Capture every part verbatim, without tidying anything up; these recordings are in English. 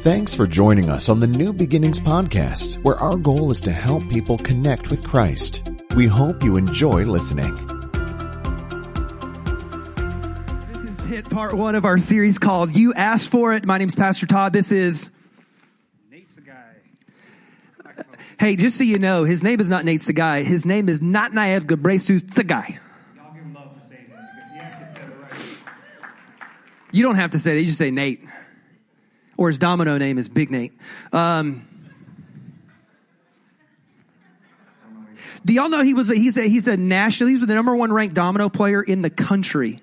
Thanks for joining us on the New Beginnings Podcast, where our goal is to help people connect with Christ. We hope you enjoy listening. This is hit part one of our series called You Asked For It. My name's Pastor Todd. This is Nate Sagai. Hey, just so you know, his name is not Nate Sagai. His name is not Nayef Gabresu Sagai. Y'all give him love for saying that, because he actually said it right. You don't have to say that. You just say Nate. Or his domino name is Big Nate. Um, do y'all know he was? A, he's a he's a national. He was the number one ranked domino player in the country.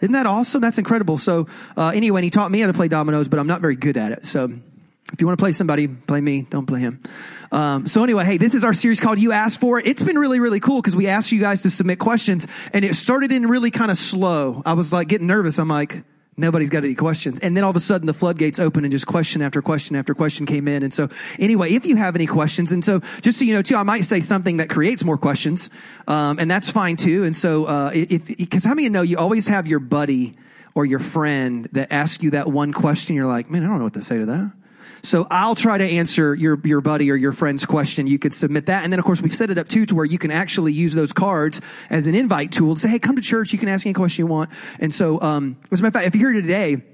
Isn't that awesome? That's incredible. So uh, anyway, and he taught me how to play dominoes, but I'm not very good at it. So if you want to play somebody, play me. Don't play him. Um, so anyway, hey, this is our series called You Asked For It. It's been really, really cool because we asked you guys to submit questions, and it started in really kind of slow. I was like getting nervous. I'm like, nobody's got any questions. And then all of a sudden the floodgates open and just question after question after question came in. And so anyway, if you have any questions, and so just so you know too, I might say something that creates more questions. Um, and that's fine too. And so, uh, if, because how many of you know you always have your buddy or your friend that asks you that one question? You're like, man, I don't know what to say to that. So I'll try to answer your, your buddy or your friend's question. You could submit that. And then, of course, we've set it up, too, to where you can actually use those cards as an invite tool to say, hey, come to church. You can ask any question you want. And so, um, as a matter of fact, if you're here today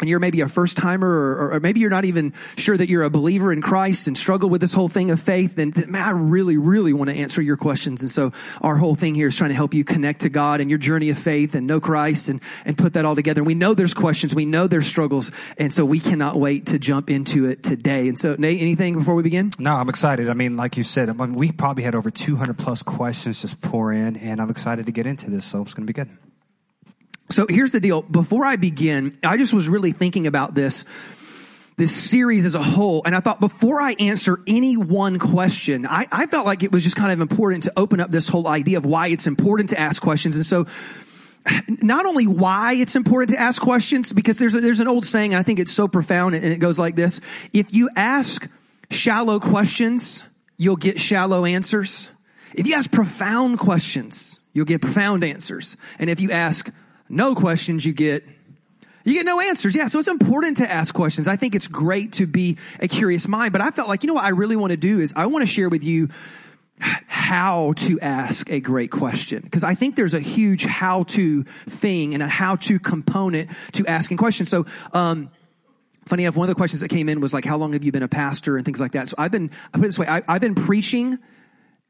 and you're maybe a first-timer or, or maybe you're not even sure that you're a believer in Christ and struggle with this whole thing of faith, then man, I really, really want to answer your questions. And so our whole thing here is trying to help you connect to God and your journey of faith and know Christ and, and put that all together. And we know there's questions. We know there's struggles. And so we cannot wait to jump into it today. And so, Nate, anything before we begin? No, I'm excited. I mean, like you said, I mean, we probably had over two hundred plus questions just pour in, and I'm excited to get into this, so it's going to be good. So here's the deal. Before I begin, I just was really thinking about this, this series as a whole. And I thought before I answer any one question, I, I felt like it was just kind of important to open up this whole idea of why it's important to ask questions. And so not only why it's important to ask questions, because there's a, there's an old saying, and I think it's so profound, and it goes like this. If you ask shallow questions, you'll get shallow answers. If you ask profound questions, you'll get profound answers. And if you ask no questions, you get, you get no answers. Yeah. So it's important to ask questions. I think it's great to be a curious mind, but I felt like, you know what I really want to do is I want to share with you how to ask a great question. Because I think there's a huge how to thing and a how to component to asking questions. So, um, funny enough, one of the questions that came in was like, how long have you been a pastor and things like that? So I've been, I put it this way, I, I've been preaching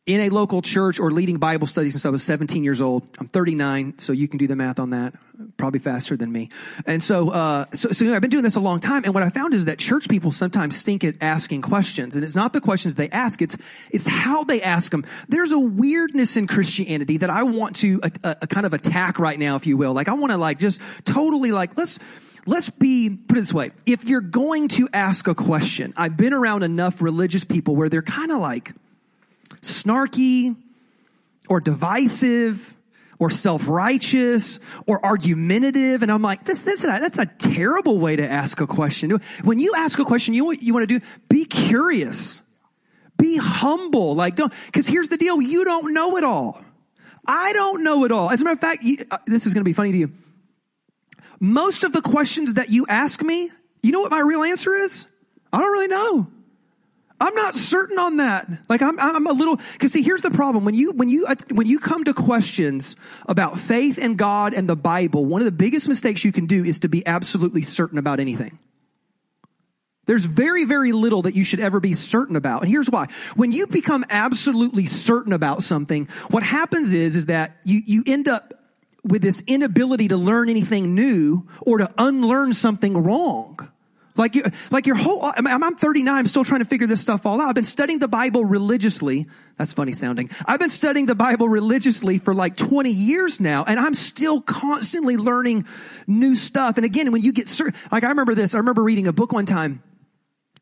in a local church or leading Bible studies since I was seventeen years old. I'm thirty-nine, so you can do the math on that, probably faster than me. And so, uh, so, so I've been doing this a long time. And what I found is that church people sometimes stink at asking questions. And it's not the questions they ask. It's, it's how they ask them. There's a weirdness in Christianity that I want to a, a, a kind of attack right now, if you will. Like I want to like just totally like, let's, Let's be, put it this way. If you're going to ask a question, I've been around enough religious people where they're kind of like snarky or divisive or self-righteous or argumentative. And I'm like, this, this, that's a terrible way to ask a question. When you ask a question, you know what you want to do? Be curious, be humble. Like don't, cause here's the deal. You don't know it all. I don't know it all. As a matter of fact, you, uh, this is going to be funny to you. Most of the questions that you ask me, you know what my real answer is? I don't really know. I'm not certain on that. Like I'm, I'm a little, cause see, here's the problem. When you, when you, when you come to questions about faith and God and the Bible, one of the biggest mistakes you can do is to be absolutely certain about anything. There's very, very little that you should ever be certain about. And here's why. When you become absolutely certain about something, what happens is, is that you, you end up with this inability to learn anything new or to unlearn something wrong. Like you, like your whole, I'm, I'm thirty-nine, I'm still trying to figure this stuff all out. I've been studying the Bible religiously. That's funny sounding. I've been studying the Bible religiously for like twenty years now, and I'm still constantly learning new stuff. And again, when you get certain, like I remember this, I remember reading a book one time,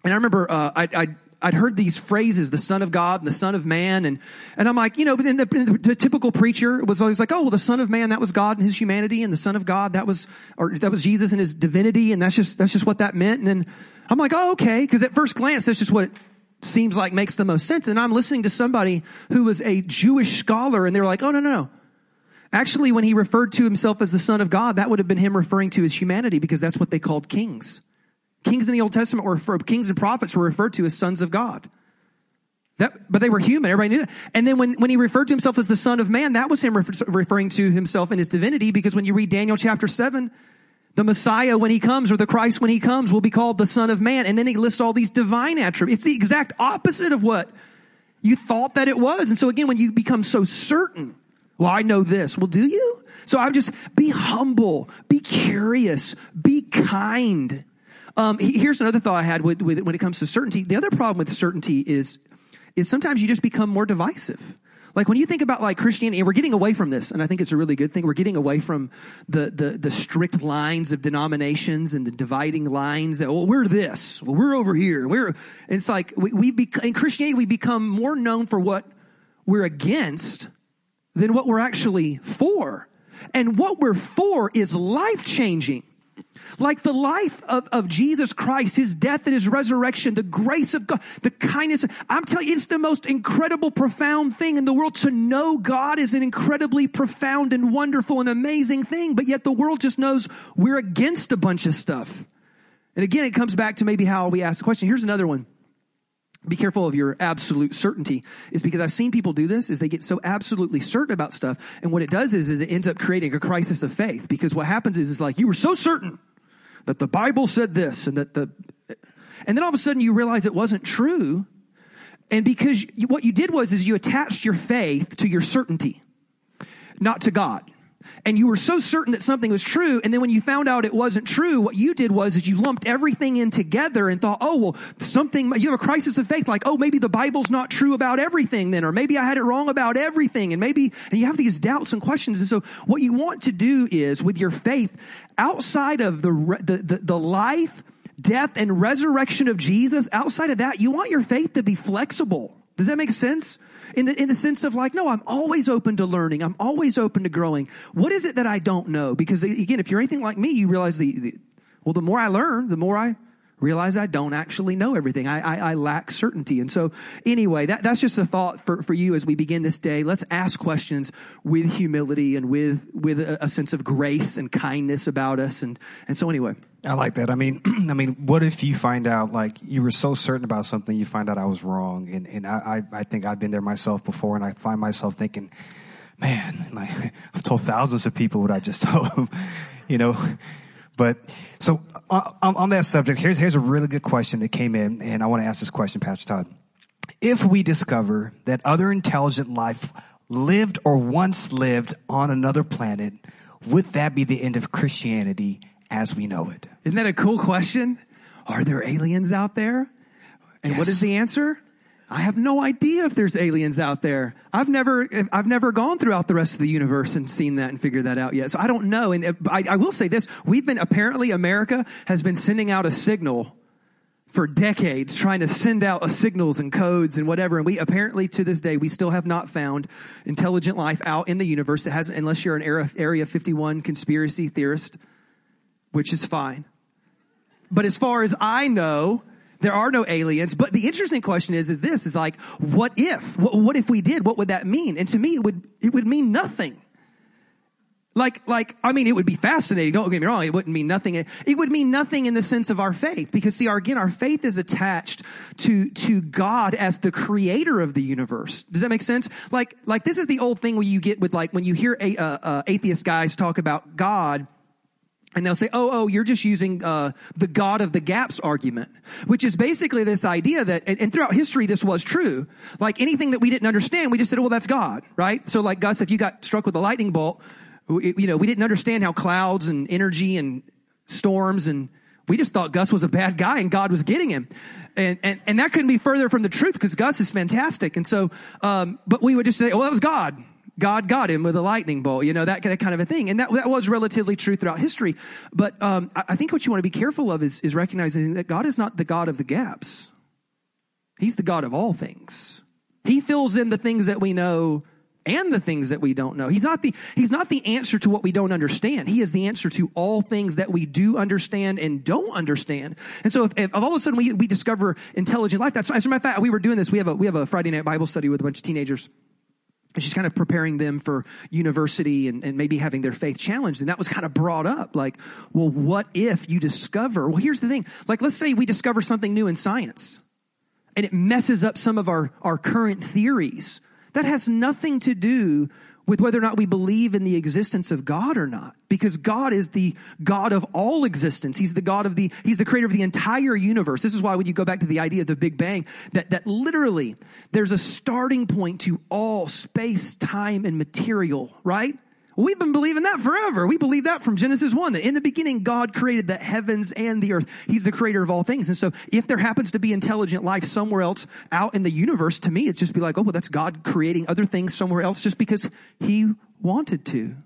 and I remember, uh, I, I, I'd heard these phrases, the Son of God and the Son of Man. And, and I'm like, you know, but then the, the typical preacher was always like, oh, well, the Son of Man, that was God and his humanity. And the Son of God, that was, or that was Jesus and his divinity. And that's just, that's just what that meant. And then I'm like, oh, okay. Cause at first glance, that's just what it seems like makes the most sense. And I'm listening to somebody who was a Jewish scholar, and they're like, oh, no, no, no. Actually, when he referred to himself as the Son of God, that would have been him referring to his humanity, because that's what they called kings. Kings in the Old Testament were referred, kings and prophets were referred to as sons of God. That, but they were human. Everybody knew that. And then when, when he referred to himself as the Son of Man, that was him refer, referring to himself and his divinity, because when you read Daniel chapter seven, the Messiah when he comes, or the Christ when he comes, will be called the Son of Man. And then he lists all these divine attributes. It's the exact opposite of what you thought that it was. And so again, when you become so certain, well, I know this. Well, do you? So I'm just, be humble, be curious, be kind. Um, here's another thought I had with, with when it comes to certainty. The other problem with certainty is, is sometimes you just become more divisive. Like when you think about like Christianity, and we're getting away from this, and I think it's a really good thing. We're getting away from the the, the strict lines of denominations and the dividing lines that, well, we're this, well, we're over here. We're it's like we, we bec- in Christianity we become more known for what we're against than what we're actually for, and what we're for is life changing. Like the life of, of Jesus Christ, his death and his resurrection, the grace of God, the kindness. I'm telling you, it's the most incredible, profound thing in the world. To know God is an incredibly profound and wonderful and amazing thing. But yet the world just knows we're against a bunch of stuff. And again, it comes back to maybe how we ask the question. Here's another one. Be careful of your absolute certainty, is because I've seen people do this, is they get so absolutely certain about stuff. And what it does is, is it ends up creating a crisis of faith, because what happens is, it's like, you were so certain that the Bible said this, and that the, and then all of a sudden you realize it wasn't true. And because you, what you did was, is you attached your faith to your certainty, not to God. And you were so certain that something was true, and then when you found out it wasn't true, what you did was is you lumped everything in together and thought, oh, well, something, you have a crisis of faith, like, oh, maybe the Bible's not true about everything then, or maybe I had it wrong about everything, and maybe, and you have these doubts and questions. And so what you want to do is, with your faith, outside of the the the, the life, death, and resurrection of Jesus, outside of that, you want your faith to be flexible. Does that make sense? In the in the sense of like, no, I'm always open to learning. I'm always open to growing. What is it that I don't know? Because again, if you're anything like me, you realize the, the well, the more I learn, the more I realize I don't actually know everything. I I, I lack certainty. And so anyway, that, that's just a thought for, for you as we begin this day. Let's ask questions with humility and with with a, a sense of grace and kindness about us. And and so anyway. I like that. I mean, I mean, what if you find out, like, you were so certain about something, you find out I was wrong, and and I, I think I've been there myself before, and I find myself thinking, man, like, I've told thousands of people what I just told them, you know. But so on, on that subject, here's here's a really good question that came in, and I want to ask this question, Pastor Todd. If we discover that other intelligent life lived or once lived on another planet, would that be the end of Christianity as we know it? Isn't that a cool question? Are there aliens out there? And yes. What is the answer? I have no idea if there's aliens out there. I've never, I've never gone throughout the rest of the universe and seen that and figured that out yet. So I don't know. And I, I will say this: we've been, apparently America has been sending out a signal for decades, trying to send out signals and codes and whatever. And we apparently, to this day, we still have not found intelligent life out in the universe. It hasn't, unless you're an Area, Area fifty-one conspiracy theorist, which is fine. But as far as I know, there are no aliens. But the interesting question is, is this, is like, what if? What, what if we did? What would that mean? And to me, it would, it would mean nothing. Like, like, I mean, it would be fascinating. Don't get me wrong. It wouldn't mean nothing. It would mean nothing in the sense of our faith, because see, our, again, our faith is attached to, to God as the creator of the universe. Does that make sense? Like, like this is the old thing where you get with, like, when you hear a, uh, uh, atheist guys talk about God, and they'll say, oh, oh, you're just using uh the God of the gaps argument, which is basically this idea that, and, and throughout history, this was true. Like anything that we didn't understand, we just said, well, that's God, right? So like, Gus, if you got struck with a lightning bolt, it, you know, we didn't understand how clouds and energy and storms, and we just thought Gus was a bad guy and God was getting him. And and, and that couldn't be further from the truth, because Gus is fantastic. And so, um but we would just say, well, that was God. God got him with a lightning bolt, you know, that, that kind of a thing. And that, that was relatively true throughout history. But um, I, I think what you want to be careful of is, is recognizing that God is not the God of the gaps. He's the God of all things. He fills in the things that we know and the things that we don't know. He's not the, he's not the answer to what we don't understand. He is the answer to all things that we do understand and don't understand. And so if, if all of a sudden we, we discover intelligent life, that's, as a matter of fact, we were doing this. We have a, we have a Friday night Bible study with a bunch of teenagers. And she's kind of preparing them for university and, and maybe having their faith challenged. And that was kind of brought up. Like, well, what if you discover? Well, here's the thing. Like, let's say we discover something new in science and it messes up some of our, our current theories. That has nothing to do with whether or not we believe in the existence of God or not. Because God is the God of all existence. He's the God of the, he's the creator of the entire universe. This is why when you go back to the idea of the Big Bang, that, that literally there's a starting point to all space, time, and material, right? We've been believing that forever. We believe that from Genesis one, that in the beginning, God created the heavens and the earth. He's the creator of all things. And so if there happens to be intelligent life somewhere else out in the universe, to me, it's just be like, oh, well, that's God creating other things somewhere else just because he wanted to.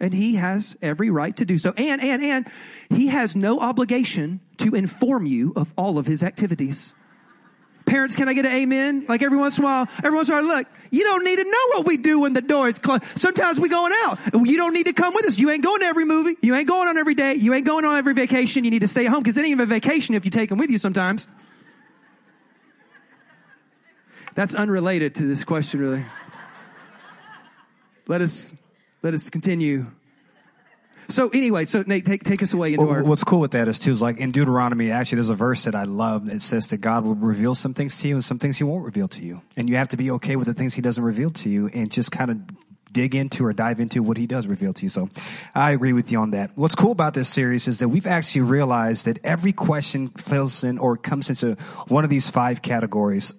And he has every right to do so. And, and, and he has no obligation to inform you of all of his activities. Parents, can I get an amen? Like every once in a while, every once in a while, look, you don't need to know what we do when the door is closed. Sometimes we going out. You don't need to come with us. You ain't going to every movie. You ain't going on every day. You ain't going on every vacation. You need to stay at home because it ain't even a vacation if you take them with you sometimes. That's unrelated to this question, really. Let us, let us continue. So anyway, so Nate, take take us away into well, our... What's cool with that is, too, is like in Deuteronomy, actually, there's a verse that I love that says that God will reveal some things to you and some things he won't reveal to you. And you have to be okay with the things he doesn't reveal to you and just kind of dig into or dive into what he does reveal to you. So I agree with you on that. What's cool about this series is that we've actually realized that every question fills in or comes into one of these five categories.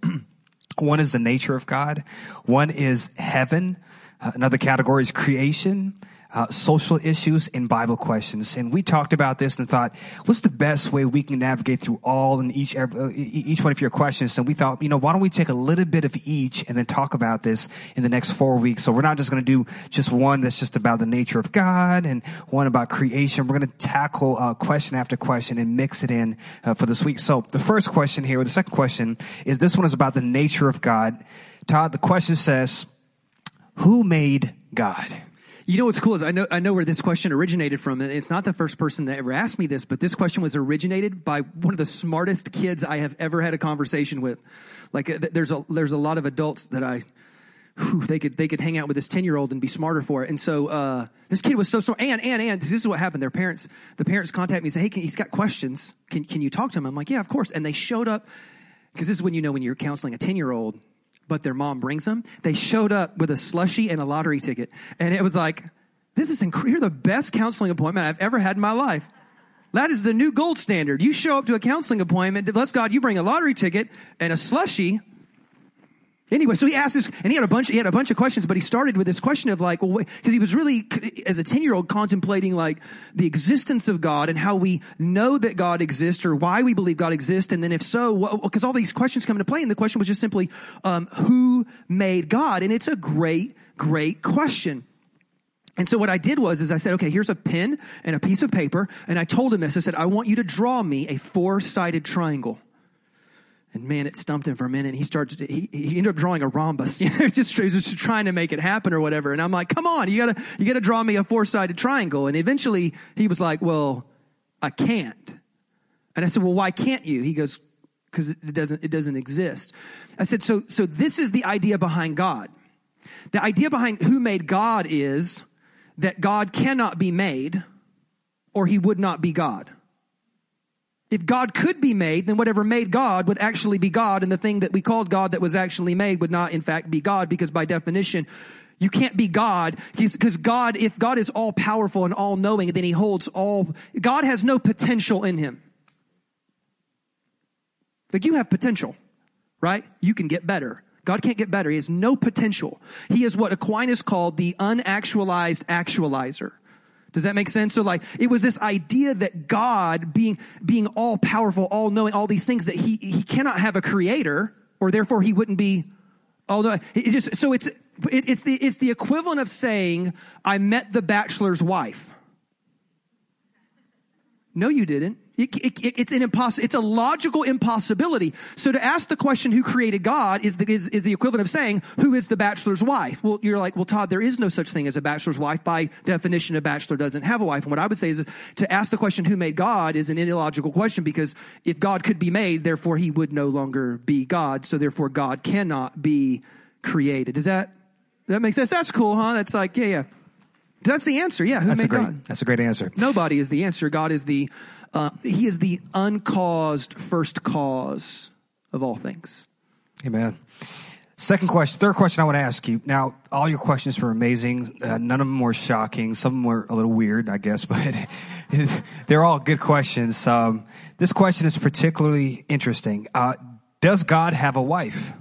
One is the nature of God. One is heaven. Uh, another category is creation. Uh, social issues and Bible questions. And we talked about this and thought, what's the best way we can navigate through all and each every, each one of your questions? And we thought, you know, why don't we take a little bit of each and then talk about this in the next four weeks? So we're not just going to do just one that's just about the nature of God and one about creation. We're going to tackle uh, question after question and mix it in uh, for this week. So the first question here, or the second question, is this one is about the nature of God. Todd, the question says, who made God? You know what's cool is I know I know where this question originated from. It's not the first person that ever asked me this, but this question was originated by one of the smartest kids I have ever had a conversation with. Like there's a there's a lot of adults that I whew, they could they could hang out with this ten year old and be smarter for it. And so uh, this kid was so smart. And and and this is what happened. Their parents the parents contacted me and said, hey, can, he's got questions. Can can you talk to him? I'm like, yeah, of course. And they showed up because this is when you know when you're counseling a ten year old. But their mom brings them. They showed up with a slushie and a lottery ticket. And it was like, this is inc- you're the best counseling appointment I've ever had in my life. That is the new gold standard. You show up to a counseling appointment. Bless God, you bring a lottery ticket and a slushie. Anyway, so he asked this, and he had a bunch, he had a bunch of questions, but he started with this question of like, well, because he was really, as a ten year old, contemplating like the existence of God and how we know that God exists or why we believe God exists. And then if so, because all these questions come into play. And the question was just simply, um, who made God? And it's a great, great question. And so what I did was, is I said, okay, here's a pen and a piece of paper. And I told him this, I said, I want you to draw me a four sided triangle. And man, it stumped him for a minute. He started. He, he ended up drawing a rhombus. You know, it's just, it's just trying to make it happen or whatever. And I'm like, come on, you gotta, you gotta draw me a four sided triangle. And eventually, he was like, well, I can't. And I said, well, why can't you? He goes, because it doesn't, it doesn't exist. I said, so, so this is the idea behind God. The idea behind who made God is that God cannot be made, or he would not be God. If God could be made, then whatever made God would actually be God, and the thing that we called God that was actually made would not, in fact, be God, because by definition, you can't be God, because God, if God is all-powerful and all-knowing, then he holds all... God has no potential in him. Like, you have potential, right? You can get better. God can't get better. He has no potential. He is what Aquinas called the unactualized actualizer. Does that make sense? So like, it was this idea that God being, being all powerful, all knowing, all these things, that he, he cannot have a creator, or therefore he wouldn't be all knowing. It just, so it's, it, it's the, it's the equivalent of saying, I met the bachelor's wife. No, you didn't. It, it, it, it's an impossible, it's a logical impossibility. So to ask the question, who created God, is the, is, is the equivalent of saying, who is the bachelor's wife? Well, you're like, well, Todd, there is no such thing as a bachelor's wife. By definition, a bachelor doesn't have a wife. And what I would say is to ask the question, who made God, is an illogical question, because if God could be made, therefore he would no longer be God. So therefore God cannot be created. Does that That makes sense. That's cool, huh? That's like, yeah, yeah. That's the answer. Yeah. Who that's made a great, God? That's a great answer. Nobody is the answer. God is the, uh, he is the uncaused first cause of all things. Amen. Second question, third question I want to ask you. Now, all your questions were amazing. Uh, none of them were shocking. Some of them were a little weird, I guess, but they're all good questions. Um, this question is particularly interesting. Uh, does God have a wife?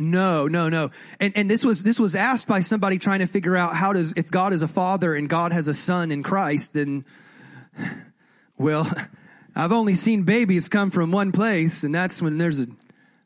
No, no, no. And and this was this was asked by somebody trying to figure out how does, if God is a father and God has a son in Christ, then, well, I've only seen babies come from one place, and that's when there's a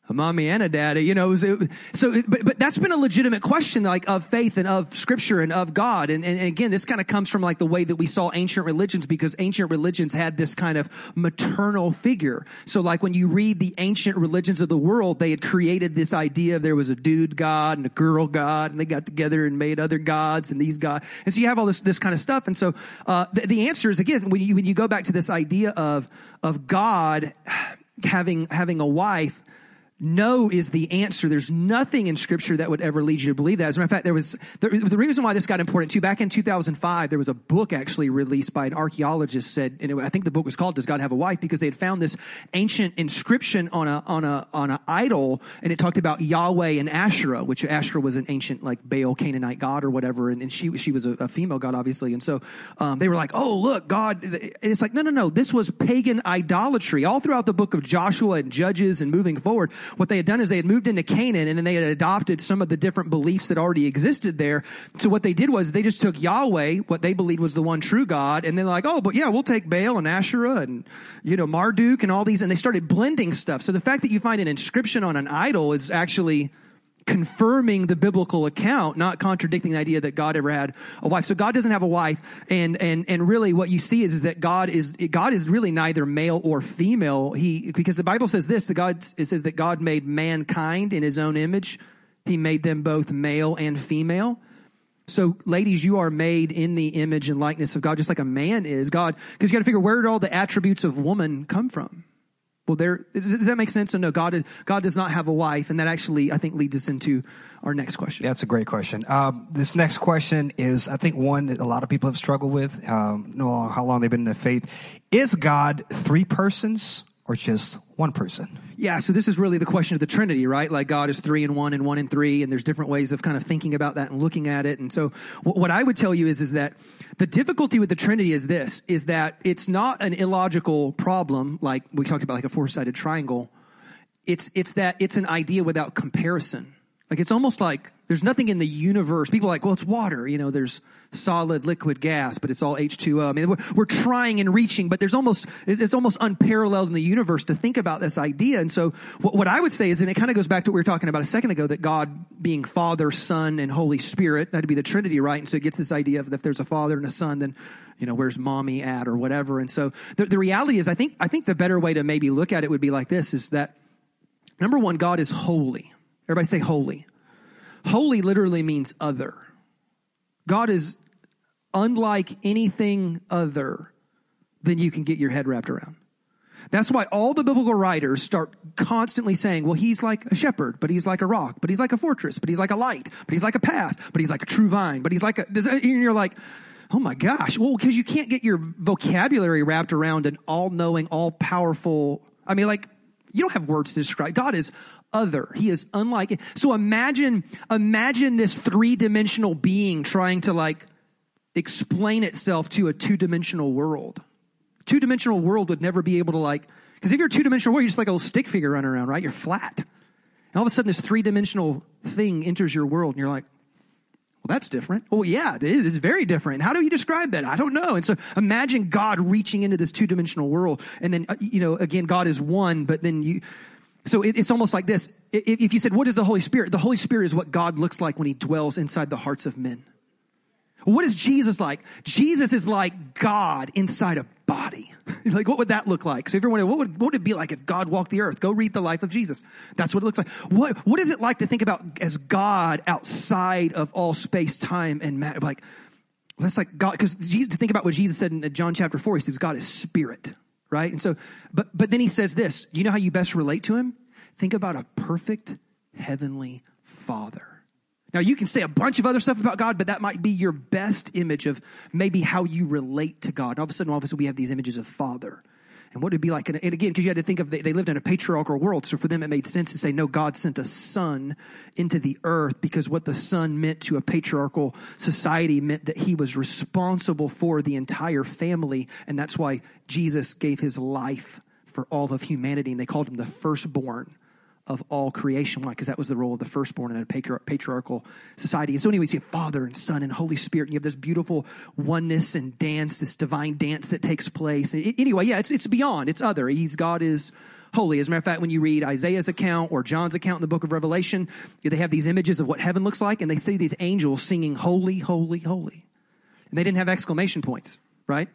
a mommy and a daddy, you know. It was, it, so, it, but, but that's been a legitimate question, like of faith and of scripture and of God. And, and, and again, this kind of comes from like the way that we saw ancient religions, because ancient religions had this kind of maternal figure. So like when you read the ancient religions of the world, they had created this idea of there was a dude God and a girl God, and they got together and made other gods and these gods. And so you have all this, this kind of stuff. And so, uh, the, the answer is again, when you, when you go back to this idea of, of God having, having a wife, no is the answer. There's nothing in scripture that would ever lead you to believe that. As a matter of fact, there was, the, the reason why this got important too, back in two thousand five, there was a book actually released by an archaeologist said, and it, I think the book was called Does God Have a Wife? Because they had found this ancient inscription on a, on a, on an idol, and it talked about Yahweh and Asherah, which Asherah was an ancient like Baal Canaanite god or whatever. And, and she, she was a, a female god, obviously. And so, um, they were like, oh, look, God, and it's like, no, no, no, this was pagan idolatry all throughout the book of Joshua and Judges and moving forward. What they had done is they had moved into Canaan, and then they had adopted some of the different beliefs that already existed there. So what they did was they just took Yahweh, what they believed was the one true God, and they're like, oh, but yeah, we'll take Baal and Asherah and, you know, Marduk and all these, and they started blending stuff. So the fact that you find an inscription on an idol is actually confirming the biblical account, not contradicting the idea that God ever had a wife. So God doesn't have a wife. And, and, and really what you see is, is that God is, God is really neither male or female. He, because the Bible says this, the God, it says that God made mankind in his own image. He made them both male and female. So ladies, you are made in the image and likeness of God, just like a man is. God, because you got to figure, where did all the attributes of woman come from? Well, there, does that make sense? So no, God, God does not have a wife. And that actually, I think, leads us into our next question. That's a great question. Um, this next question is, I think, one that a lot of people have struggled with, um, no how long they've been in the faith. Is God three persons or just one person? Yeah, so this is really the question of the Trinity, right? Like God is three and one and one and three, and there's different ways of kind of thinking about that and looking at it. And so what I would tell you is, is that the difficulty with the Trinity is this, is that it's not an illogical problem, like we talked about, like a four-sided triangle. It's, it's that it's an idea without comparison. Like it's almost like there's nothing in the universe. People are like, well, it's water. You know, there's solid, liquid, gas, but it's all H two O. I mean, we're, we're trying and reaching, but there's almost, it's, it's almost unparalleled in the universe to think about this idea. And so what, what I would say is, and it kind of goes back to what we were talking about a second ago, that God being Father, Son, and Holy Spirit, that'd be the Trinity, right? And so it gets this idea of if there's a father and a son, then, you know, where's mommy at or whatever. And so the, the reality is, I think, I think the better way to maybe look at it would be like this, is that number one, God is holy. Everybody say holy. Holy literally means other. God is unlike anything other than you can get your head wrapped around. That's why all the biblical writers start constantly saying, well, he's like a shepherd, but he's like a rock, but he's like a fortress, but he's like a light, but he's like a path, but he's like a true vine, but he's like a... And you're like, oh my gosh. Well, because you can't get your vocabulary wrapped around an all-knowing, all-powerful... I mean, like, you don't have words to describe. God is other. He is unlike it. So imagine, imagine this three-dimensional being trying to like explain itself to a two-dimensional world. Two-dimensional world would never be able to like, because if you're a two-dimensional world, you're just like a little stick figure running around, right? You're flat. And all of a sudden this three-dimensional thing enters your world and you're like, well, that's different. Oh, yeah, it is very different. How do you describe that? I don't know. And so imagine God reaching into this two-dimensional world. And then, you know, again, God is one, but then you... So it, it's almost like this. If you said, what is the Holy Spirit? The Holy Spirit is what God looks like when he dwells inside the hearts of men. What is Jesus like? Jesus is like God inside a body. Like, what would that look like? So if you're wondering, what would, what would it be like if God walked the earth? Go read the life of Jesus. That's what it looks like. What, what is it like to think about as God outside of all space, time, and matter? Like, that's like God, because Jesus, think about what Jesus said in John chapter four. He says, God is spirit. Right? And so, but, but then he says this, you know how you best relate to him? Think about a perfect heavenly father. Now, you can say a bunch of other stuff about God, but that might be your best image of maybe how you relate to God. All of a sudden, all of a sudden, we have these images of Father. And what it'd be like, and again, because you had to think of, they, they lived in a patriarchal world, so for them it made sense to say, no, God sent a son into the earth because what the son meant to a patriarchal society meant that he was responsible for the entire family, and that's why Jesus gave his life for all of humanity, and they called him the firstborn of all creation. Why? Because that was the role of the firstborn in a patriarchal society. And so anyways, you have Father and Son and Holy Spirit, and you have this beautiful oneness and dance, this divine dance that takes place. It, anyway, yeah, it's it's beyond. It's other. He's God is holy. As a matter of fact, when you read Isaiah's account or John's account in the book of Revelation, they have these images of what heaven looks like, and they see these angels singing, holy, holy, holy. And they didn't have exclamation points, right?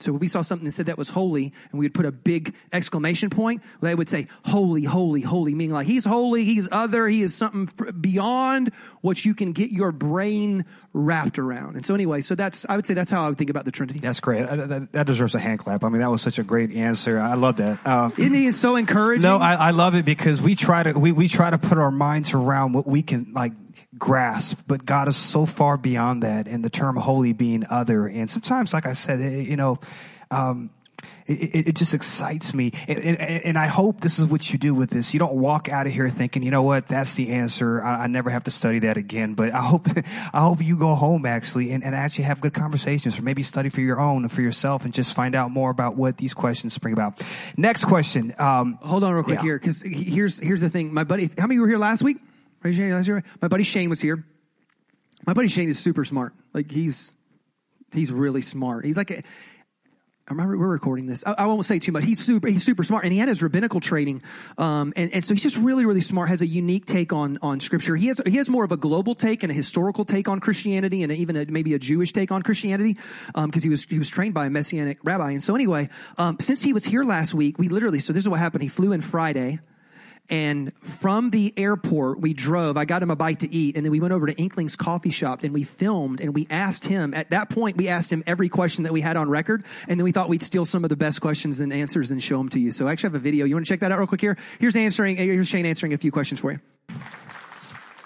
So if we saw something that said that was holy and we would put a big exclamation point, well, they would say, holy, holy, holy, meaning like he's holy, he's other, he is something beyond what you can get your brain wrapped around. And so anyway, so that's, I would say that's how I would think about the Trinity. That's great. That, that deserves a hand clap. I mean, that was such a great answer. I love that. Uh, Isn't he so encouraging? No, I, I love it because we try to, we, we try to put our minds around what we can like grasp, but God is so far beyond that, and the term holy being other. And sometimes, like I said, it, you know, um, it, it just excites me. And, and, and I hope this is what you do with this. You don't walk out of here thinking, you know what, that's the answer. I, I never have to study that again. But I hope I hope you go home, actually, and, and actually have good conversations, or maybe study for your own and for yourself and just find out more about what these questions bring about. Next question. Um, Hold on real quick yeah. here, because here's, here's the thing. My buddy, how many were here last week? My buddy Shane was here. My buddy Shane is super smart. Like he's, he's really smart. He's like, a, I remember we're recording this. I, I won't say too much. He's super, he's super smart, and he had his rabbinical training. Um, and, and so he's just really, really smart, has a unique take on, on scripture. He has, he has more of a global take and a historical take on Christianity, and even a, maybe a Jewish take on Christianity. Um, cause he was, he was trained by a Messianic rabbi. And so anyway, um, since he was here last week, we literally, so this is what happened. He flew in Friday. And from the airport, we drove. I got him a bite to eat, and then we went over to Inkling's coffee shop, and we filmed, and we asked him. At that point, we asked him every question that we had on record, and then we thought we'd steal some of the best questions and answers and show them to you. So I actually have a video. You want to check that out real quick here? Here's answering. Here's Shane answering a few questions for you.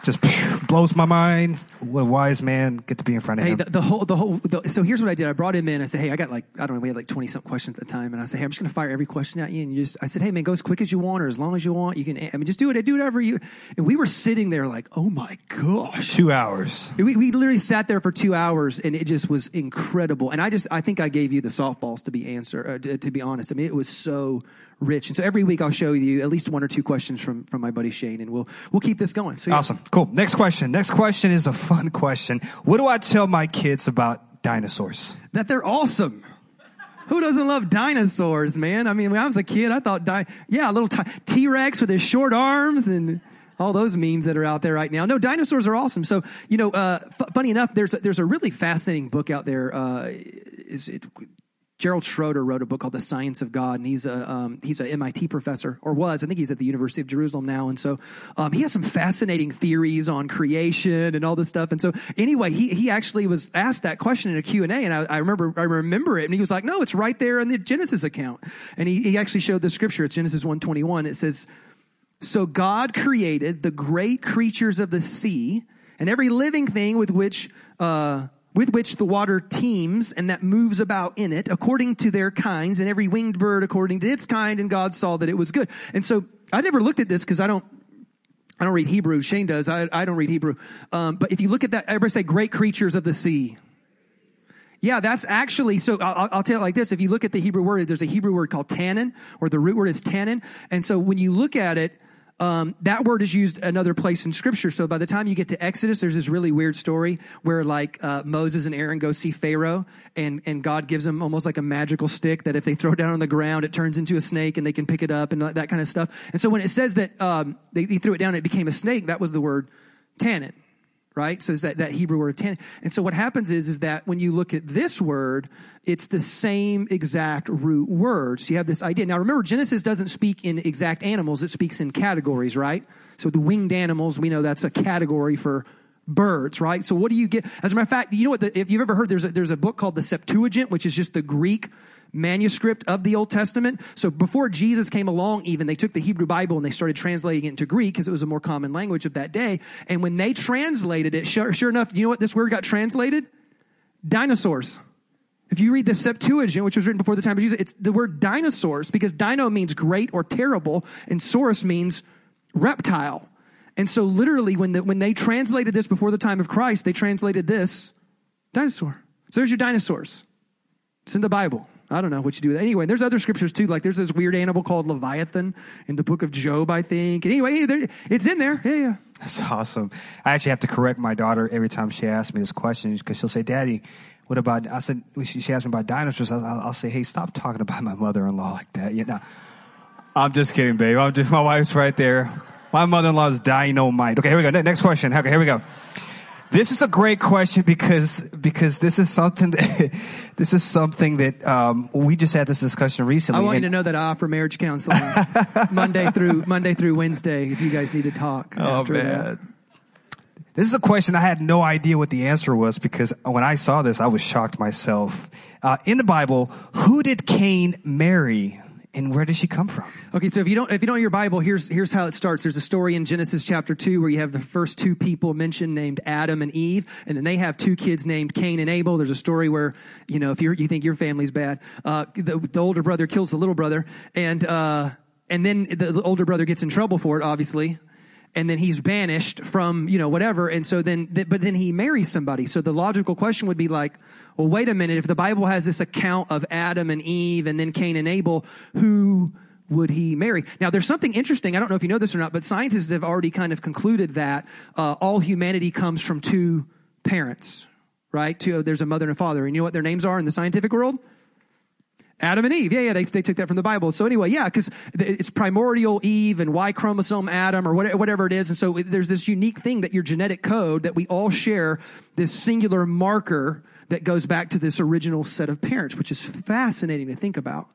Just blows my mind. What a wise man, get to be in front of hey, him. Hey, the, the whole, the whole. The, so here's what I did. I brought him in. I said, hey, I got like, I don't know, we had like twenty something questions at the time, and I said, hey, I'm just gonna fire every question at you. And you just, I said, hey man, go as quick as you want or as long as you want. You can, I mean, just do it. I do whatever you. And we were sitting there like, oh my gosh, two hours. We we literally sat there for two hours, and it just was incredible. And I just, I think I gave you the softballs to be answer. Uh, to, to be honest, I mean, it was so rich. And so every week I'll show you at least one or two questions from, from my buddy Shane, and we'll, we'll keep this going. So, yeah. Awesome. Cool. Next question. Next question is a fun question. What do I tell my kids about dinosaurs? That they're awesome. Who doesn't love dinosaurs, man? I mean, when I was a kid, I thought, di- yeah, a little t- T-Rex with his short arms and all those memes that are out there right now. No, dinosaurs are awesome. So, you know, uh, f- funny enough, there's, a, there's a really fascinating book out there. Uh, is it, Gerald Schroeder wrote a book called The Science of God, and he's a um, he's a M I T professor, or was. I think he's at the University of Jerusalem now, and so um, he has some fascinating theories on creation and all this stuff. And so anyway, he he actually was asked that question in a Q and A, and I, I remember I remember it, and he was like, "No, it's right there in the Genesis account." And he, he actually showed the scripture. It's Genesis one twenty-one. It says, "So God created the great creatures of the sea and every living thing with which." Uh, with which the water teems and that moves about in it according to their kinds, and every winged bird according to its kind, and God saw that it was good." And so I never looked at this because I don't, I don't read Hebrew. Shane does. I, I don't read Hebrew. Um, but if you look at that, everybody say great creatures of the sea. Yeah, that's actually, so I'll, I'll tell it like this. If you look at the Hebrew word, there's a Hebrew word called tannin, or the root word is tannin. And so when you look at it, Um, that word is used another place in scripture. So by the time you get to Exodus, there's this really weird story where like, uh, Moses and Aaron go see Pharaoh, and, and God gives them almost like a magical stick that if they throw down on the ground, it turns into a snake and they can pick it up and that kind of stuff. And so when it says that, um, they, they threw it down, and it became a snake, that was the word tannin, right? So it's that, that Hebrew word tannin. And so what happens is, is that when you look at this word, it's the same exact root word. So you have this idea. Now, remember, Genesis doesn't speak in exact animals. It speaks in categories, right? So the winged animals, we know that's a category for birds, right? So what do you get? As a matter of fact, you know what? The, if you've ever heard, there's a, there's a book called the Septuagint, which is just the Greek manuscript of the Old Testament. So before Jesus came along, even they took the Hebrew Bible and they started translating it into Greek because it was a more common language of that day. And when they translated it, sure, sure enough, you know what this word got translated? Dinosaurs. If you read the Septuagint, which was written before the time of Jesus, it's the word dinosaurs, because dino means great or terrible, and saurus means reptile. And so literally when the, when they translated this before the time of Christ, they translated this dinosaur. So there's your dinosaurs. It's in the Bible. I don't know what you do with that. Anyway, there's other scriptures too. Like there's this weird animal called Leviathan in the book of Job, I think. And anyway, it's in there. Yeah, yeah. That's awesome. I actually have to correct my daughter every time she asks me this question, because she'll say, Daddy, what about, I said, she asked me about dinosaurs. I'll, I'll say, hey, stop talking about my mother-in-law like that. You know, I'm just kidding, babe. I'm just, my wife's right there. My mother-in-law's dynamite. Okay, here we go. Next question. Okay, here we go. This is a great question because, because this is something that, this is something that, um, we just had this discussion recently. I want you to know that I offer marriage counseling Monday through, Monday through Wednesday if you guys need to talk. Oh, man. That. This is a question I had no idea what the answer was, because when I saw this, I was shocked myself. Uh, in the Bible, who did Cain marry? And where does she come from? Okay, so if you don't, if you don't know your Bible, here's here's how it starts. There's a story in Genesis chapter two where you have the first two people mentioned named Adam and Eve, and then they have two kids named Cain and Abel. There's a story where, you know, if you you think your family's bad, uh, the, the older brother kills the little brother, and uh, and then the, the older brother gets in trouble for it, obviously. And then he's banished from, you know, whatever. And so then, th- but then he marries somebody. So the logical question would be like, well, wait a minute. If the Bible has this account of Adam and Eve and then Cain and Abel, who would he marry? Now, there's something interesting. I don't know if you know this or not, but scientists have already kind of concluded that uh, all humanity comes from two parents, right? Two, there's a mother and a father. And you know what their names are in the scientific world? Adam and Eve. Yeah, yeah, they, they took that from the Bible. So anyway, yeah, because it's primordial Eve and Y chromosome Adam or whatever, whatever it is. And so there's this unique thing that your genetic code, that we all share this singular marker that goes back to this original set of parents, which is fascinating to think about.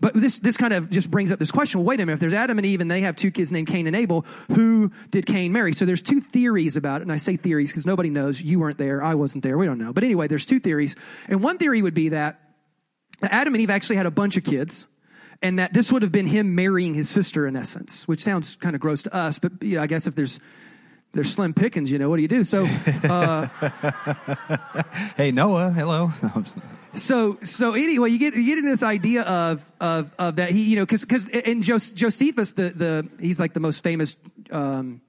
But this this kind of just brings up this question. Well, wait a minute. If there's Adam and Eve and they have two kids named Cain and Abel, who did Cain marry? So there's two theories about it. And I say theories because nobody knows. You weren't there. I wasn't there. We don't know. But anyway, there's two theories. And one theory would be that Adam and Eve actually had a bunch of kids, and that this would have been him marrying his sister in essence, which sounds kind of gross to us, but you know, I guess if there's there's slim pickings, you know, what do you do? So, uh, hey Noah, hello. so so anyway, you get you get into this idea of of of that he you know because because in Josephus the the he's like the most famous. Um,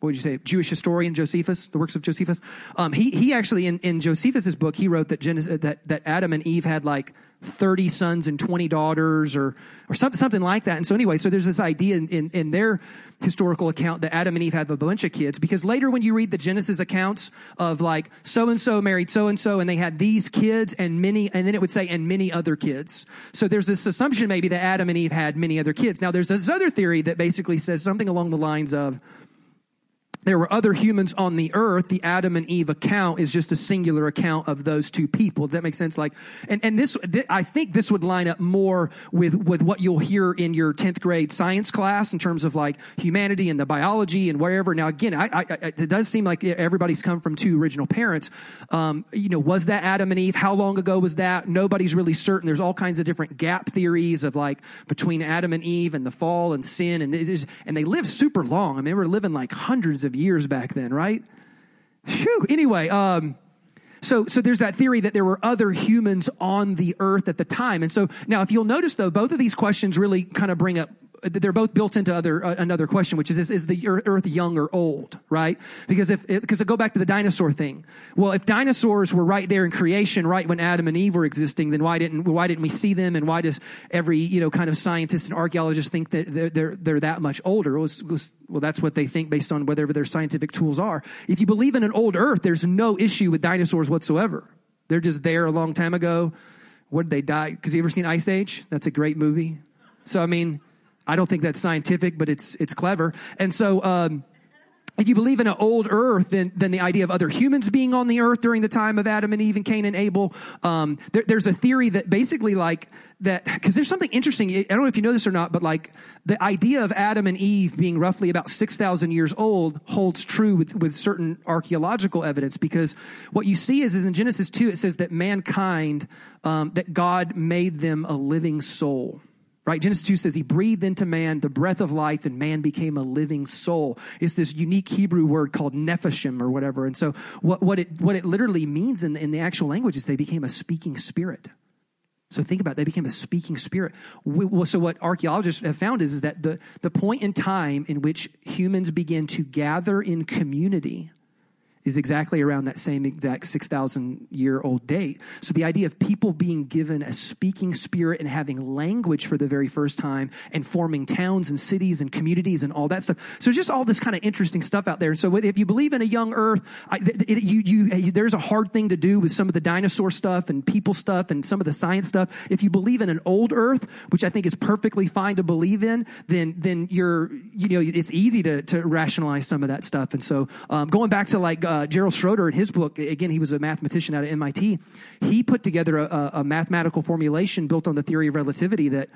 What would you say? Jewish historian Josephus, the works of Josephus. Um, he he actually in, in Josephus's book he wrote that Genesis, that that Adam and Eve had like thirty sons and twenty daughters or or something something like that. And so anyway, so there's this idea in, in in their historical account that Adam and Eve had a bunch of kids, because later when you read the Genesis accounts of like so and so married so and so and they had these kids and many, and then it would say and many other kids. So there's this assumption maybe that Adam and Eve had many other kids. Now there's this other theory that basically says something along the lines of, there were other humans on the earth. The Adam and Eve account is just a singular account of those two people. Does that make sense? Like, and, and this, th- I think this would line up more with, with what you'll hear in your tenth grade science class in terms of like humanity and the biology and wherever. Now, again, I, I, I it does seem like everybody's come from two original parents. Um, you know, was that Adam and Eve? How long ago was that? Nobody's really certain. There's all kinds of different gap theories of like between Adam and Eve and the fall and sin. And, and they lived super long. I mean, they were living like hundreds of years back then, right? Whew. Anyway, um, so so there's that theory that there were other humans on the earth at the time. And so now if you'll notice though, both of these questions really kind of bring up, they're both built into other uh, another question, which is, is, is the earth young or old, right? Because if, because I go back to the dinosaur thing. Well, if dinosaurs were right there in creation, right when Adam and Eve were existing, then why didn't, why didn't we see them? And why does every, you know, kind of scientist and archaeologist think that they're, they're, they're that much older? It was, it was, well, that's what they think based on whatever their scientific tools are. If you believe in an old earth, there's no issue with dinosaurs whatsoever. They're just there a long time ago. What did they die? Because you ever seen Ice Age? That's a great movie. So, I mean, I don't think that's scientific, but it's it's clever. And so um, If you believe in an old earth, then, then the idea of other humans being on the earth during the time of Adam and Eve and Cain and Abel, um, there, there's a theory that basically like that, because there's something interesting. I don't know if you know this or not, but like the idea of Adam and Eve being roughly about six thousand years old holds true with, with certain archaeological evidence, because what you see is, is in Genesis two, it says that mankind, um, that God made them a living soul. Right? Genesis two says he breathed into man the breath of life and man became a living soul. It's this unique Hebrew word called nefeshim or whatever. And so what, what it, what it literally means in the, in the actual language is they became a speaking spirit. So think about it. They became a speaking spirit. We, well, so what archaeologists have found is, is that the, the point in time in which humans begin to gather in community is exactly around that same exact six thousand year old date. So the idea of people being given a speaking spirit and having language for the very first time and forming towns and cities and communities and all that stuff. So just all this kind of interesting stuff out there. So if you believe in a young earth, I, it, you, you, there's a hard thing to do with some of the dinosaur stuff and people stuff and some of the science stuff. If you believe in an old earth, which I think is perfectly fine to believe in, then, then you're, you know, it's easy to, to rationalize some of that stuff. And so, um, going back to like, uh, Uh, Gerald Schroeder, in his book, again, he was a mathematician out of M I T. He put together a, a mathematical formulation built on the theory of relativity that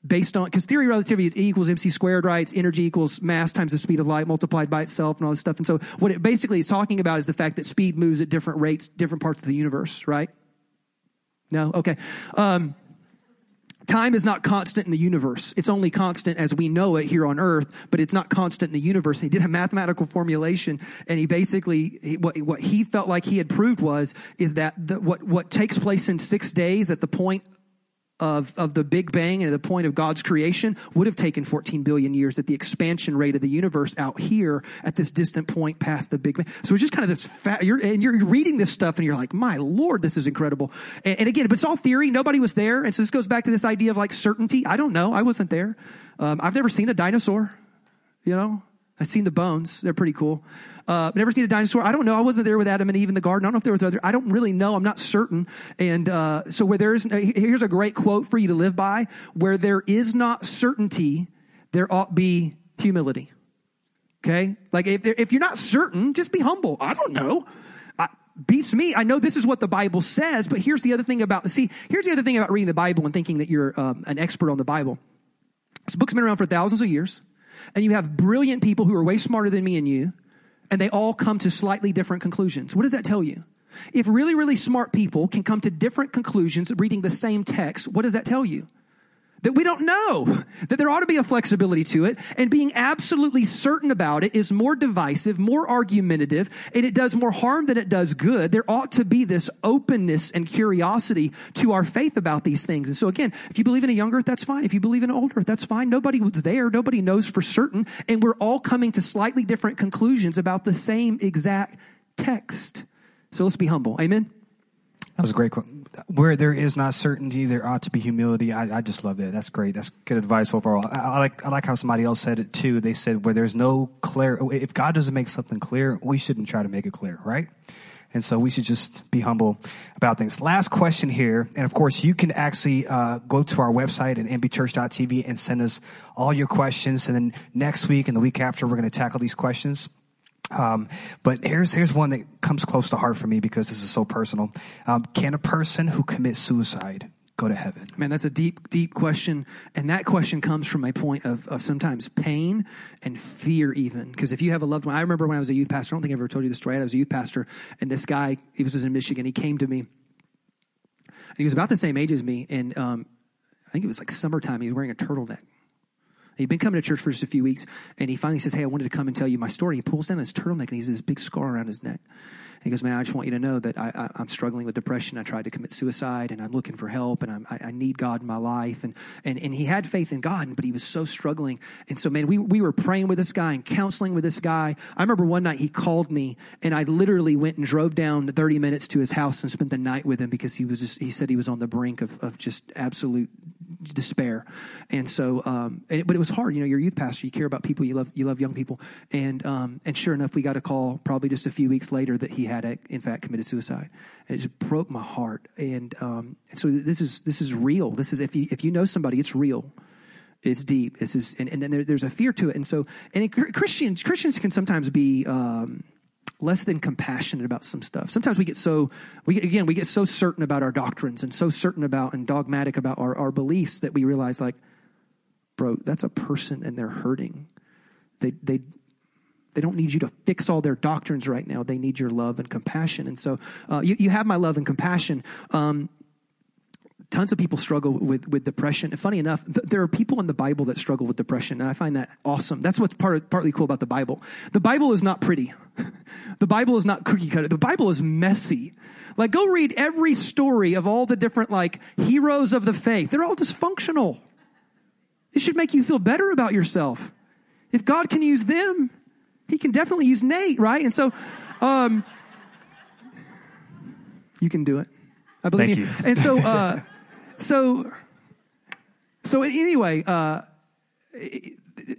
based on, because theory of relativity is E equals M C squared, right? It's energy equals mass times the speed of light multiplied by itself and all this stuff. And so what it basically is talking about is the fact that speed moves at different rates, different parts of the universe, right? No? Okay. Um, Time is not constant in the universe. It's only constant as we know it here on earth, but it's not constant in the universe. He did a mathematical formulation, and he basically, he, what, what he felt like he had proved was, is that the, what, what takes place in six days at the point of, of the Big Bang and at the point of God's creation would have taken fourteen billion years at the expansion rate of the universe out here at this distant point past the Big Bang. So it's just kind of this fat, you're, and you're reading this stuff and you're like, my Lord, this is incredible. And, and again, but it's all theory. Nobody was there. And so this goes back to this idea of like certainty. I don't know. I wasn't there. Um, I've never seen a dinosaur, you know. I've seen the bones. They're pretty cool. Uh, never seen a dinosaur. I don't know. I wasn't there with Adam and Eve in the garden. I don't know if there was other. I don't really know. I'm not certain. And uh, so where there is, here's a great quote for you to live by. Where there is not certainty, there ought be humility. Okay? Like if, there, if you're not certain, just be humble. I don't know. I, beats me. I know this is what the Bible says, but here's the other thing about, see, here's the other thing about reading the Bible and thinking that you're um, an expert on the Bible. This book's been around for thousands of years. And you have brilliant people who are way smarter than me and you, and they all come to slightly different conclusions. What does that tell you? If really, really smart people can come to different conclusions reading the same text, what does that tell you? That we don't know, that there ought to be a flexibility to it, and being absolutely certain about it is more divisive, more argumentative, and it does more harm than it does good. There ought to be this openness and curiosity to our faith about these things. And so again, if you believe in a young earth, that's fine. If you believe in an old earth, that's fine. Nobody was there. Nobody knows for certain. And we're all coming to slightly different conclusions about the same exact text. So let's be humble. Amen. That was a great quote. Where there is not certainty, there ought to be humility. I, I just love that. That's great. That's good advice overall. I, I like I like how somebody else said it too. They said where there's no clear, if God doesn't make something clear, we shouldn't try to make it clear, right? And so we should just be humble about things. Last question here. And of course, you can actually uh go to our website at m b church dot t v and send us all your questions. And then next week and the week after, we're going to tackle these questions. Um, but here's, here's one that comes close to heart for me because this is so personal. Um, can a person who commits suicide go to heaven? Man, that's a deep, deep question. And that question comes from my point of, of sometimes pain and fear even. Because if you have a loved one, I remember when I was a youth pastor, I don't think I ever told you this story. I was a youth pastor and this guy, he was in Michigan. He came to me and he was about the same age as me. And, um, I think it was like summertime. He was wearing a turtleneck. He'd been coming to church for just a few weeks, and he finally says, hey, I wanted to come and tell you my story. He pulls down his turtleneck, and he's this big scar around his neck. And he goes, man, I just want you to know that I, I, I'm struggling with depression. I tried to commit suicide, and I'm looking for help, and I'm, I, I need God in my life. And, and and he had faith in God, but he was so struggling. And so, man, we, we were praying with this guy and counseling with this guy. I remember one night he called me, and I literally went and drove down thirty minutes to his house and spent the night with him because he was just, he said he was on the brink of, of just absolute despair. And so, um, and, but it was hard. You know, you're a youth pastor, you care about people, you love, you love young people. And, um, and sure enough, we got a call probably just a few weeks later that he had, in fact, committed suicide. And it just broke my heart. And, um, and so this is, this is real. This is, if you, if you know somebody, it's real. It's deep. This is, and, and then there, there's a fear to it. And so, and it, Christians, Christians can sometimes be um, less than compassionate about some stuff. Sometimes we get so, we again, we get so certain about our doctrines and so certain about and dogmatic about our, our beliefs that we realize, like, bro, that's a person and they're hurting. They, they, They don't need you to fix all their doctrines right now. They need your love and compassion. And so uh, you, you have my love and compassion. Um, tons of people struggle with, with depression. And funny enough, th- there are people in the Bible that struggle with depression. And I find that awesome. That's what's part, partly cool about the Bible. The Bible is not pretty. The Bible is not cookie cutter. The Bible is messy. Like, go read every story of all the different, like, heroes of the faith. They're all dysfunctional. It should make you feel better about yourself. If God can use them, he can definitely use Nate, right? And so um, you can do it. I believe Thank you. you. And so, uh, so, so anyway, uh,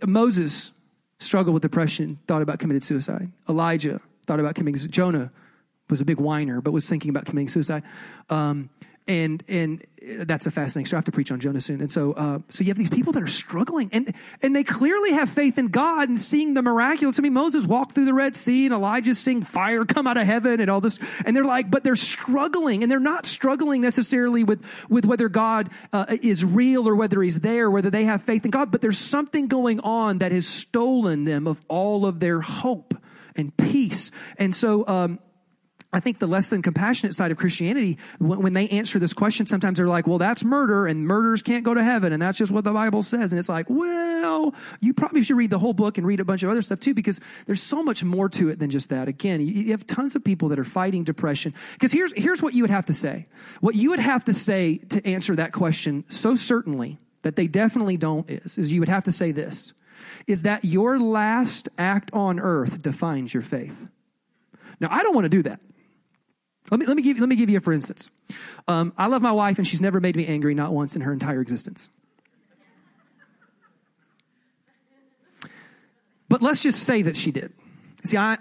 Moses struggled with depression, thought about committed suicide. Elijah thought about committing suicide. Jonah was a big whiner, but was thinking about committing suicide. Um, and and that's a fascinating. So I have to preach on Jonah soon. And so uh, so you have these people that are struggling, and and they clearly have faith in God and seeing the miraculous. I mean, Moses walked through the Red Sea, and Elijah's seeing fire come out of heaven, and all this. And they're like, but they're struggling, and they're not struggling necessarily with with whether God uh, is real or whether He's there, whether they have faith in God. But there's something going on that has stolen them of all of their hope and peace. And so. Um, I think the less than compassionate side of Christianity, when they answer this question, sometimes they're like, well, that's murder, and murderers can't go to heaven, and that's just what the Bible says. And it's like, well, you probably should read the whole book and read a bunch of other stuff too, because there's so much more to it than just that. Again, you have tons of people that are fighting depression. Because here's, here's what you would have to say. What you would have to say to answer that question so certainly that they definitely don't is, is you would have to say this, is that your last act on earth defines your faith. Now, I don't want to do that. Let me let me give let me give you a for instance. Um, I love my wife, and she's never made me angry, not once in her entire existence. But let's just say that she did. See, I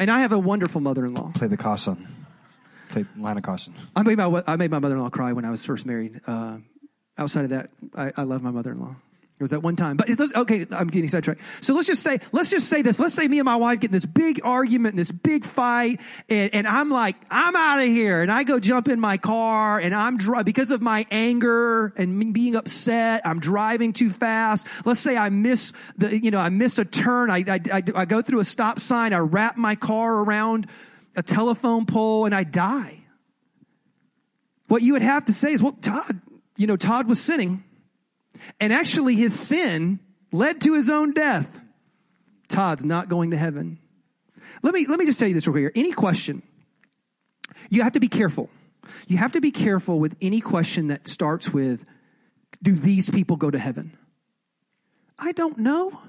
and I have a wonderful mother-in-law. Play the caution. Play the line of caution. I made my I made my mother-in-law cry when I was first married. Uh, outside of that, I, I love my mother-in-law. It was that one time, but it's, okay, I'm getting sidetracked. So let's just say, let's just say this. Let's say me and my wife get in this big argument, and this big fight, and, and I'm like, I'm out of here. And I go jump in my car, and I'm, dri- because of my anger and me being upset, I'm driving too fast. Let's say I miss the, you know, I miss a turn. I, I, I, I go through a stop sign. I wrap my car around a telephone pole, and I die. What you would have to say is, well, Todd, you know, Todd was sinning. And actually his sin led to his own death. Todd's not going to heaven. Let me let me just tell you this real quick here. Any question, you have to be careful. You have to be careful with any question that starts with, do these people go to heaven? I don't know.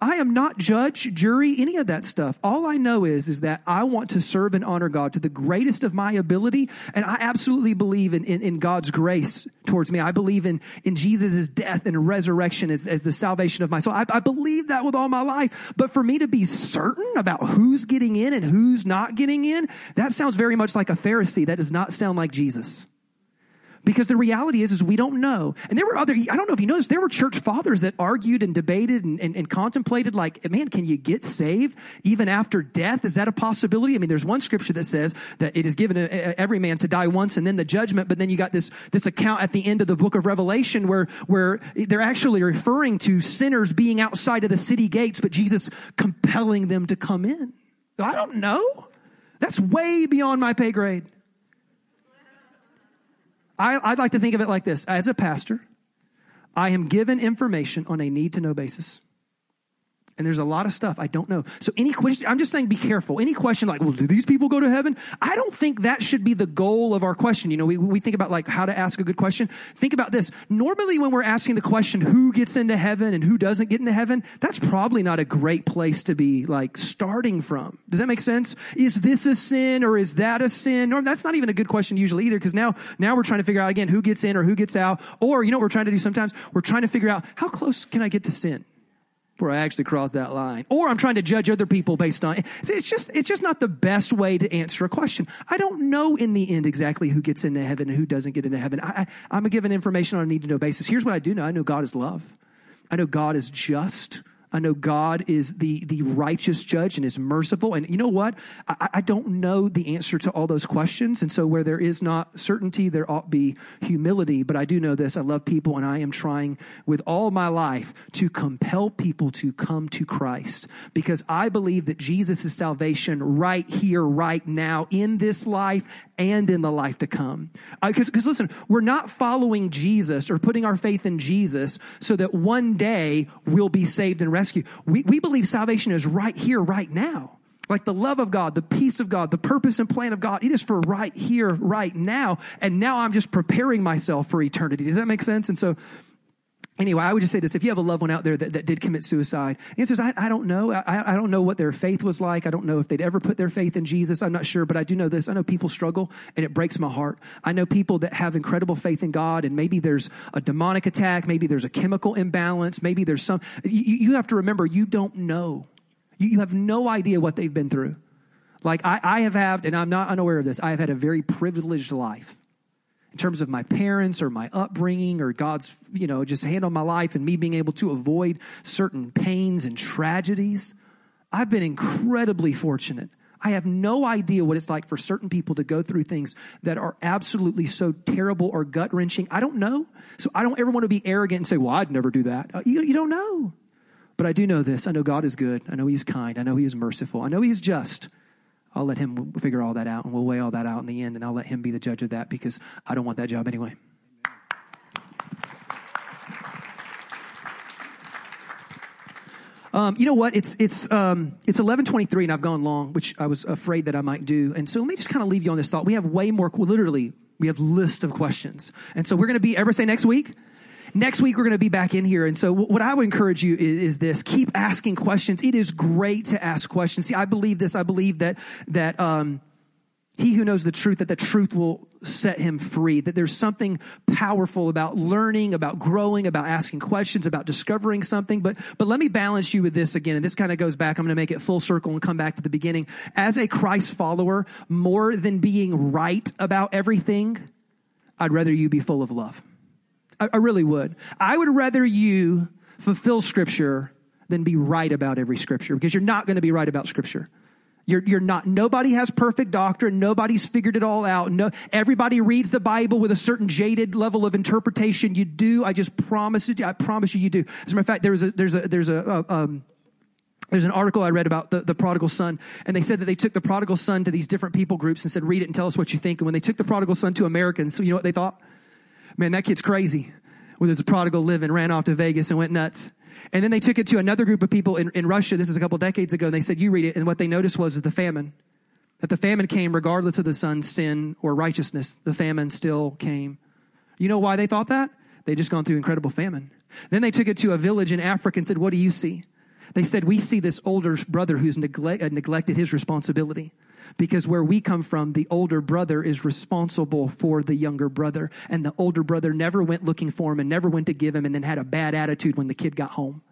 I am not judge, jury, any of that stuff. All I know is, is that I want to serve and honor God to the greatest of my ability. And I absolutely believe in, in, in God's grace towards me. I believe in, in Jesus' death and resurrection as, as the salvation of my soul. I, I believe that with all my life. But for me to be certain about who's getting in and who's not getting in, that sounds very much like a Pharisee. That does not sound like Jesus. Because the reality is, is we don't know. And there were other, I don't know if you know this, there were church fathers that argued and debated and, and, and contemplated, like, man, can you get saved even after death? Is that a possibility? I mean, there's one scripture that says that it is given a, a, every man to die once and then the judgment. But then you got this, this account at the end of the book of Revelation where, where they're actually referring to sinners being outside of the city gates, but Jesus compelling them to come in. I don't know. That's way beyond my pay grade. I, I'd like to think of it like this. As a pastor, I am given information on a need-to-know basis. And there's a lot of stuff I don't know. So any question, I'm just saying be careful. Any question like, well, do these people go to heaven? I don't think that should be the goal of our question. You know, we, we think about like how to ask a good question. Think about this. Normally when we're asking the question, who gets into heaven and who doesn't get into heaven, that's probably not a great place to be like starting from. Does that make sense? Is this a sin or is that a sin? Or that's not even a good question usually either, because now, now we're trying to figure out again who gets in or who gets out. Or you know what we're trying to do sometimes? We're trying to figure out how close can I get to sin? where I actually crossed that line. Or I'm trying to judge other people based on, it's just, it's just not the best way to answer a question. I don't know in the end exactly who gets into heaven and who doesn't get into heaven. I, I, I'm given information on a need-to-know basis. Here's what I do know. I know God is love. I know God is just. I know God is the, the righteous judge and is merciful. And you know what? I, I don't know the answer to all those questions. And so where there is not certainty, there ought to be humility. But I do know this. I love people, and I am trying with all my life to compel people to come to Christ, because I believe that Jesus is salvation right here, right now, in this life and in the life to come. Because uh, listen, we're not following Jesus or putting our faith in Jesus so that one day we'll be saved and rescue. We, we believe salvation is right here, right now. Like the love of God, the peace of God, the purpose and plan of God, it is for right here, right now. And now I'm just preparing myself for eternity. Does that make sense? And so anyway, I would just say this. If you have a loved one out there that, that did commit suicide, the answer is, I, I don't know. I, I don't know what their faith was like. I don't know if they'd ever put their faith in Jesus. I'm not sure, but I do know this. I know people struggle, and it breaks my heart. I know people that have incredible faith in God, and maybe there's a demonic attack. Maybe there's a chemical imbalance. Maybe there's some, you, you have to remember, you don't know. You, you have no idea what they've been through. Like I, I have had, and I'm not unaware of this, I have had a very privileged life. In terms of my parents or my upbringing or God's, you know, just hand on my life and me being able to avoid certain pains and tragedies. I've been incredibly fortunate. I have no idea what it's like for certain people to go through things that are absolutely so terrible or gut-wrenching. I don't know. So I don't ever want to be arrogant and say, well, I'd never do that. Uh, you, you don't know. But I do know this. I know God is good. I know he's kind. I know he is merciful. I know he is just. I'll let him figure all that out, and we'll weigh all that out in the end, and I'll let him be the judge of that, because I don't want that job anyway. Um, you know what? It's it's um, it's eleven twenty-three, and I've gone long, which I was afraid that I might do. And so let me just kind of leave you on this thought. We have way more, literally, we have lists of questions. And so we're going to be, ever say next week? Next week, we're going to be back in here. And so what I would encourage you is, is this. Keep asking questions. It is great to ask questions. See, I believe this. I believe that that um, he who knows the truth, that the truth will set him free, that there's something powerful about learning, about growing, about asking questions, about discovering something. But but let me balance you with this again. And this kind of goes back. I'm going to make it full circle and come back to the beginning. As a Christ follower, more than being right about everything, I'd rather you be full of love. I really would. I would rather you fulfill Scripture than be right about every Scripture, because you're not going to be right about Scripture. You're, you're not, nobody has perfect doctrine. Nobody's figured it all out. No, everybody reads the Bible with a certain jaded level of interpretation. You do. I just promise it. I promise you, you do. As a matter of fact, there was a, there's a, there's a, um, There's an article I read about the, the prodigal son, and they said that they took the prodigal son to these different people groups and said, read it and tell us what you think. And when they took the prodigal son to Americans, so you know what they thought? Man, that kid's crazy. Well, there's a prodigal living, ran off to Vegas and went nuts. And then they took it to another group of people in, in Russia. This is a couple decades ago. And they said, you read it. And what they noticed was the famine, that the famine came regardless of the son's sin or righteousness. The famine still came. You know why they thought that? They'd just gone through incredible famine. Then they took it to a village in Africa and said, what do you see? They said, we see this older brother who's neglect, uh, neglected his responsibility. Because where we come from, the older brother is responsible for the younger brother. And the older brother never went looking for him and never went to give him, and then had a bad attitude when the kid got home.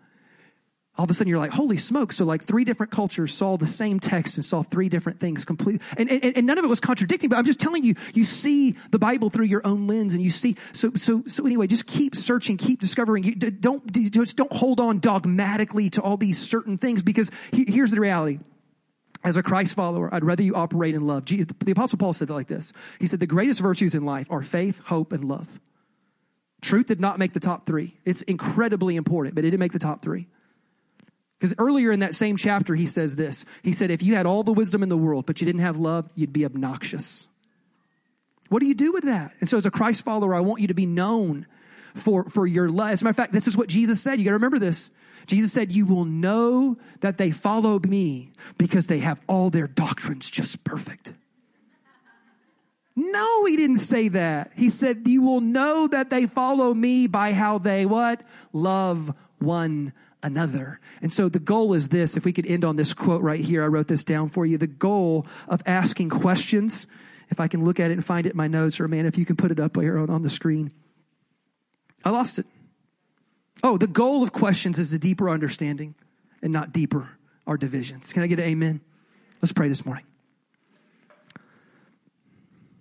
All of a sudden, you're like, holy smoke. So like three different cultures saw the same text and saw three different things completely. And, and, and none of it was contradicting, but I'm just telling you, you see the Bible through your own lens, and you see. So, so, so anyway, just keep searching, keep discovering. You don't, just don't hold on dogmatically to all these certain things, because he, here's the reality. As a Christ follower, I'd rather you operate in love. The Apostle Paul said it like this. He said, the greatest virtues in life are faith, hope, and love. Truth did not make the top three. It's incredibly important, but it didn't make the top three. Because earlier in that same chapter, he says this. He said, if you had all the wisdom in the world, but you didn't have love, you'd be obnoxious. What do you do with that? And so as a Christ follower, I want you to be known for, for your love. As a matter of fact, this is what Jesus said. You got to remember this. Jesus said, you will know that they follow me because they have all their doctrines just perfect. No, he didn't say that. He said, you will know that they follow me by how they, what? Love one another. And so the goal is this. If we could end on this quote right here, I wrote this down for you. The goal of asking questions, if I can look at it and find it in my notes, or man, if you can put it up here on, on the screen. I lost it. Oh, the goal of questions is a deeper understanding and not deeper our divisions. Can I get an amen? Let's pray this morning.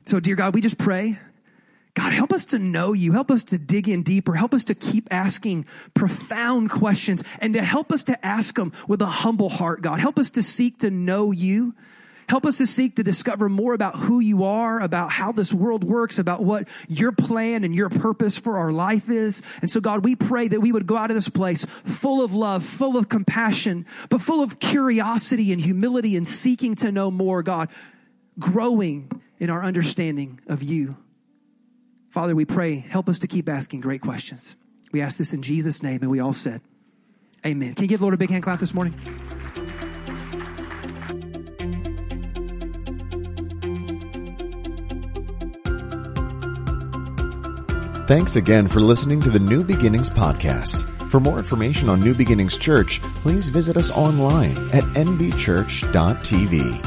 So, dear God, we just pray. God, help us to know you. Help us to dig in deeper. Help us to keep asking profound questions and to help us to ask them with a humble heart, God. Help us to seek to know you. Help us to seek to discover more about who you are, about how this world works, about what your plan and your purpose for our life is. And so, God, we pray that we would go out of this place full of love, full of compassion, but full of curiosity and humility and seeking to know more, God, growing in our understanding of you. Father, we pray, help us to keep asking great questions. We ask this in Jesus' name, and we all said, amen. Can you give the Lord a big hand clap this morning? Thanks again for listening to the New Beginnings Podcast. For more information on New Beginnings Church, please visit us online at m b church dot t v.